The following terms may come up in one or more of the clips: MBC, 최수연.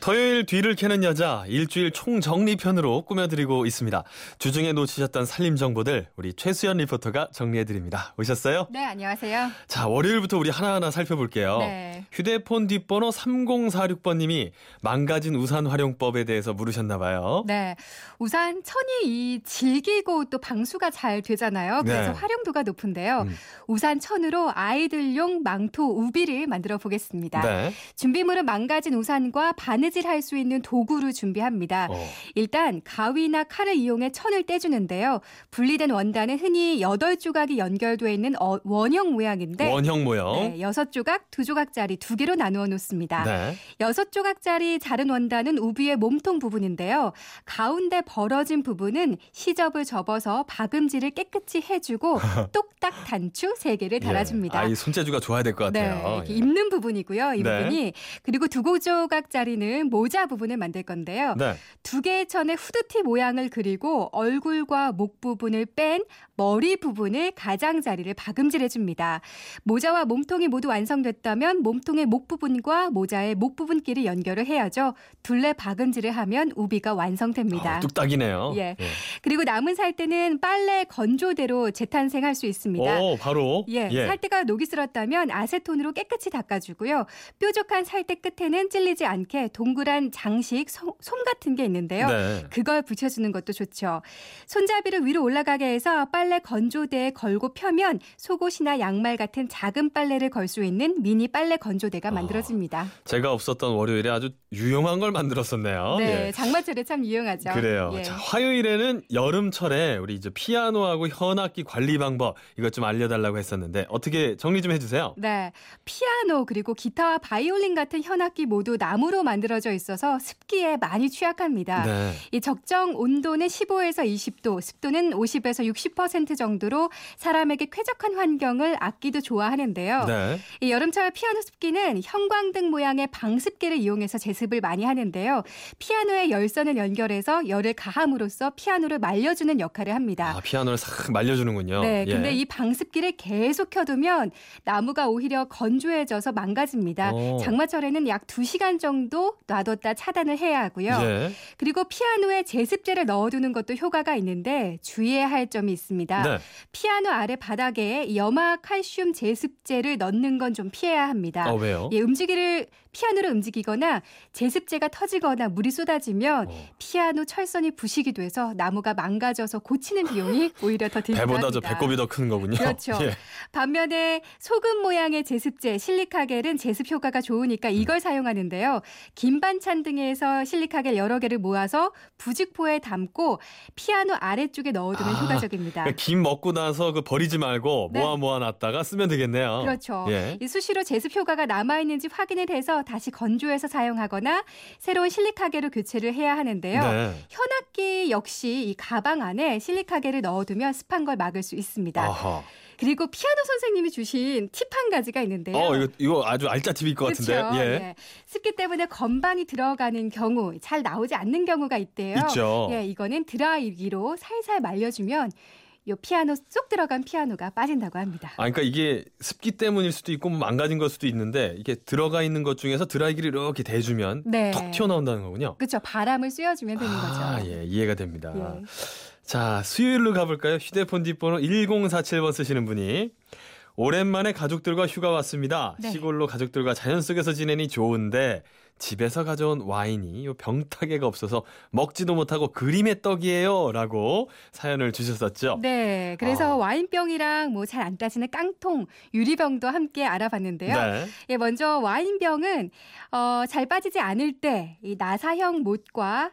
토요일 뒤를 캐는 여자 일주일 총정리편으로 꾸며드리고 있습니다. 주중에 놓치셨던 산림 정보들 우리 최수연 리포터가 정리해드립니다. 오셨어요? 네, 안녕하세요. 자, 월요일부터 우리 하나하나 살펴볼게요. 네. 휴대폰 뒷번호 3046번님이 망가진 우산 활용법에 대해서 물으셨나 봐요. 네, 우산 천이 이 질기고 또 방수가 잘 되잖아요. 그래서 네. 활용도가 높은데요. 우산 천으로 아이들용 망토 우비를 만들어 보겠습니다. 네. 준비물은 망가진 우산과 바늘 할 수 있는 도구를 준비합니다. 일단 가위나 칼을 이용해 천을 떼주는데요. 분리된 원단은 흔히 8조각이 연결되어 있는 원형 모양인데 원형 모양? 네, 6조각, 2조각짜리 2개로 나누어 놓습니다. 네. 6조각짜리 자른 원단은 우비의 몸통 부분인데요. 가운데 벌어진 부분은 시접을 접어서 박음질을 깨끗이 해주고 똑딱 단추 3개를 달아줍니다. 예. 아, 손재주가 좋아야 될 것 같아요. 네, 예. 입는 부분이고요. 이 부분이. 네. 그리고 2조각짜리는 모자 부분을 만들 건데요. 네. 2개의 천에 후드티 모양을 그리고 얼굴과 목 부분을 뺀 머리 부분을 가장자리를 박음질해줍니다. 모자와 몸통이 모두 완성됐다면 몸통의 목 부분과 모자의 목 부분끼리 연결을 해야죠. 둘레 박음질을 하면 우비가 완성됩니다. 뚝딱이네요. 예. 예. 그리고 남은 살때는 빨래 건조대로 재탄생할 수 있습니다. 오, 바로? 예. 예. 살때가 녹이 슬었다면 아세톤으로 깨끗이 닦아주고요. 뾰족한 살때 끝에는 찔리지 않게 동그란 장식, 솜 같은 게 있는데요. 네. 그걸 붙여주는 것도 좋죠. 손잡이를 위로 올라가게 해서 빨래 건조대에 걸고 펴면 속옷이나 양말 같은 작은 빨래를 걸 수 있는 미니 빨래 건조대가 만들어집니다. 제가 없었던 월요일에 아주 유용한 걸 만들었었네요. 네, 예. 장마철에 참 유용하죠. 그래요. 예. 자, 화요일에는 여름철에 우리 이제 피아노하고 현악기 관리 방법 이것 좀 알려달라고 했었는데 어떻게 정리 좀 해주세요. 네, 피아노 그리고 기타와 바이올린 같은 현악기 모두 나무로 만들어져 있어서 습기에 많이 취약합니다. 네. 이 적정 온도는 15에서 20도, 습도는 50에서 60% 정도로 사람에게 쾌적한 환경을 악기도 좋아하는데요. 네. 이 여름철 피아노 습기는 형광등 모양의 방습기를 이용해서 제습을 많이 하는데요. 피아노의 열선을 연결해서 열을 가함으로써 피아노를 말려주는 역할을 합니다. 아, 피아노를 싹 말려주는군요. 네, 근데 예. 이 방습기를 계속 켜두면 나무가 오히려 건조해져서 망가집니다. 오. 장마철에는 약 2시간 정도 놔뒀다 차단을 해야 하고요. 예. 그리고 피아노에 제습제를 넣어두는 것도 효과가 있는데 주의해야 할 점이 있습니다. 네. 피아노 아래 바닥에 염화 칼슘 제습제를 넣는 건 좀 피해야 합니다. 왜요? 예, 피아노를 움직이거나 제습제가 터지거나 물이 쏟아지면 피아노 철선이 부식이 돼서 나무가 망가져서 고치는 비용이 오히려 더 듭니다. 배보다 저 배꼽이 더 큰 거군요. 그렇죠. 예. 반면에 소금 모양의 제습제 실리카겔은 제습 효과가 좋으니까 이걸 사용하는데요. 김반찬 등에서 실리카겔 여러 개를 모아서 부직포에 담고 피아노 아래쪽에 넣어두면 효과적입니다. 그러니까 김 먹고 나서 버리지 말고 네. 모아놨다가 쓰면 되겠네요. 그렇죠. 예. 이 수시로 제습 효과가 남아있는지 확인을 해서 다시 건조해서 사용하거나 새로운 실리카겔로 교체를 해야 하는데요. 네. 현악기 역시 이 가방 안에 실리카겔을 넣어두면 습한 걸 막을 수 있습니다. 아하. 그리고 피아노 선생님이 주신 팁 한 가지가 있는데요. 이거 아주 알짜 팁일 것 그렇죠? 같은데. 예. 예. 습기 때문에 건반이 들어가는 경우, 잘 나오지 않는 경우가 있대요. 있죠. 예, 이거는 드라이기로 살살 말려주면 요 피아노 쏙 들어간 피아노가 빠진다고 합니다. 아, 그러니까 이게 습기 때문일 수도 있고 망가진 걸 수도 있는데 이게 들어가 있는 것 중에서 드라이기를 이렇게 대주면 네. 톡 튀어나온다는 거군요. 그렇죠. 바람을 쐬어주면 되는 거죠. 예, 이해가 됩니다. 예. 자, 수요일로 가볼까요? 휴대폰 뒷번호 1047번 쓰시는 분이 오랜만에 가족들과 휴가 왔습니다. 네. 시골로 가족들과 자연 속에서 지내니 좋은데 집에서 가져온 와인이 병따개가 없어서 먹지도 못하고 그림의 떡이에요 라고 사연을 주셨었죠. 네. 그래서 와인병이랑 잘 안 따지는 깡통, 유리병도 함께 알아봤는데요. 네. 예, 먼저 와인병은 잘 빠지지 않을 때 이 나사형 못과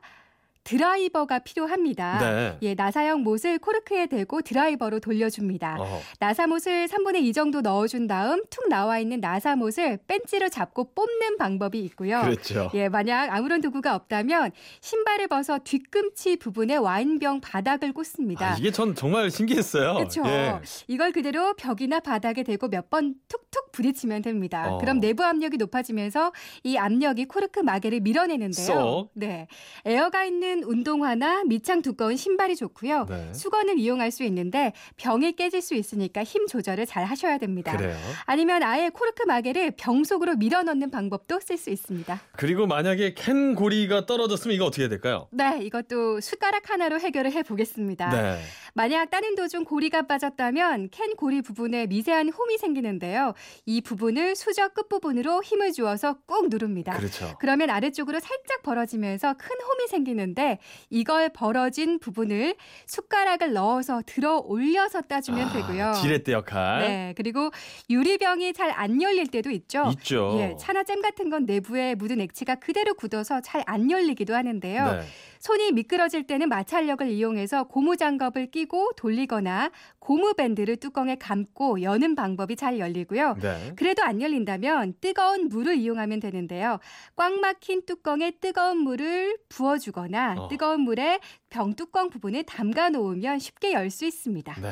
드라이버가 필요합니다. 네. 예, 나사형 못을 코르크에 대고 드라이버로 돌려줍니다. 나사못을 3분의 2 정도 넣어준 다음 툭 나와 있는 나사못을 벤치로 잡고 뽑는 방법이 있고요. 그렇죠. 예, 만약 아무런 도구가 없다면 신발을 벗어 뒤꿈치 부분에 와인병 바닥을 꽂습니다. 이게 전 정말 신기했어요. 그렇죠. 예. 이걸 그대로 벽이나 바닥에 대고 몇 번 툭툭 부딪히면 됩니다. 그럼 내부 압력이 높아지면서 이 압력이 코르크 마개를 밀어내는데요. 네, 에어가 있는 짧은 운동화나 밑창 두꺼운 신발이 좋고요. 네. 수건을 이용할 수 있는데 병이 깨질 수 있으니까 힘 조절을 잘 하셔야 됩니다. 그래요? 아니면 아예 코르크 마개를 병 속으로 밀어넣는 방법도 쓸 수 있습니다. 그리고 만약에 캔 고리가 떨어졌으면 이거 어떻게 해야 될까요? 네, 이것도 숟가락 하나로 해결을 해보겠습니다. 네. 만약 따는 도중 고리가 빠졌다면 캔 고리 부분에 미세한 홈이 생기는데요. 이 부분을 수저 끝부분으로 힘을 주어서 꾹 누릅니다. 그렇죠. 그러면 아래쪽으로 살짝 벌어지면서 큰 홈이 생기는데 이걸 벌어진 부분을 숟가락을 넣어서 들어 올려서 따주면 되고요. 지렛대 역할. 네. 그리고 유리병이 잘 안 열릴 때도 있죠. 있죠. 예, 차나 잼 같은 건 내부에 묻은 액체가 그대로 굳어서 잘 안 열리기도 하는데요. 네. 손이 미끄러질 때는 마찰력을 이용해서 고무 장갑을 끼고 돌리거나 고무 밴드를 뚜껑에 감고 여는 방법이 잘 열리고요. 네. 그래도 안 열린다면 뜨거운 물을 이용하면 되는데요. 꽉 막힌 뚜껑에 뜨거운 물을 부어주거나 뜨거운 물에 병 뚜껑 부분을 담가 놓으면 쉽게 열 수 있습니다. 네.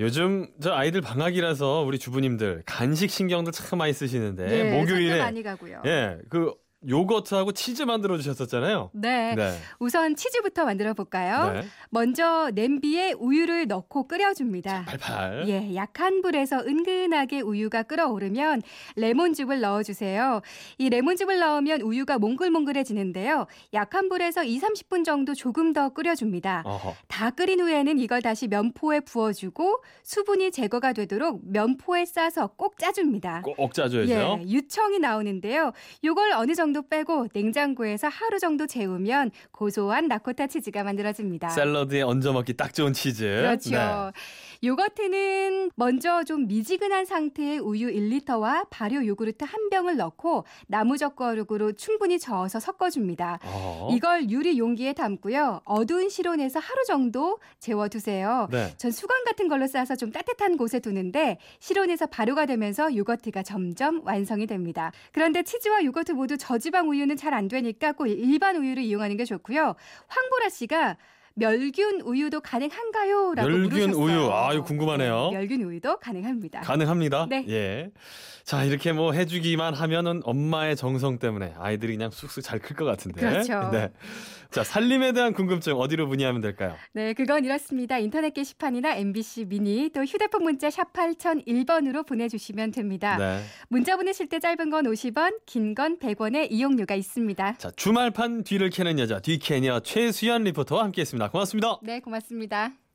요즘 저 아이들 방학이라서 우리 주부님들 간식 신경들 참 많이 쓰시는데 네, 목요일에 많이 가고요. 예, 그 요거트하고 치즈 만들어주셨었잖아요. 네. 네. 우선 치즈부터 만들어볼까요? 네. 먼저 냄비에 우유를 넣고 끓여줍니다. 팔팔. 예, 약한 불에서 은근하게 우유가 끓어오르면 레몬즙을 넣어주세요. 이 레몬즙을 넣으면 우유가 몽글몽글해지는데요. 약한 불에서 20-30분 정도 조금 더 끓여줍니다. 어허. 다 끓인 후에는 이걸 다시 면포에 부어주고 수분이 제거가 되도록 면포에 싸서 꼭 짜줍니다. 꼭 짜줘야죠. 예, 유청이 나오는데요. 요걸 어느 정도 빼고 냉장고에서 하루 정도 재우면 고소한 나코타 치즈가 만들어집니다. 샐러드에 얹어 먹기 딱 좋은 치즈. 그렇죠. 네. 요거트는 먼저 좀 미지근한 상태의 우유 1리터와 발효 요구르트 한 병을 넣고 나무젓가락으로 충분히 저어서 섞어줍니다. 이걸 유리 용기에 담고요. 어두운 실온에서 하루 정도 재워두세요. 네. 전 수건 같은 걸로 싸서 좀 따뜻한 곳에 두는데 실온에서 발효가 되면서 요거트가 점점 완성이 됩니다. 그런데 치즈와 요거트 모두 저지방 우유는 잘 안 되니까 꼭 일반 우유를 이용하는 게 좋고요. 황보라 씨가 멸균 우유도 가능한가요? 라고 물으셨어요. 멸균 우유. 아, 이거 궁금하네요. 네, 멸균 우유도 가능합니다. 가능합니다? 네. 예. 자, 이렇게 뭐 해주기만 하면은 엄마의 정성 때문에 아이들이 그냥 쑥쑥 잘 클 것 같은데. 그렇죠. 네. 자, 살림에 대한 궁금증 어디로 문의하면 될까요? 네, 그건 이렇습니다. 인터넷 게시판이나 MBC 미니 또 휴대폰 문자 샵 8001번으로 보내주시면 됩니다. 네. 문자 보내실 때 짧은 건 50원, 긴 건 100원의 이용료가 있습니다. 자, 주말판 뒤를 캐는 여자, 뒤캐녀 최수연 리포터와 함께했습니다. 고맙습니다. 네, 고맙습니다.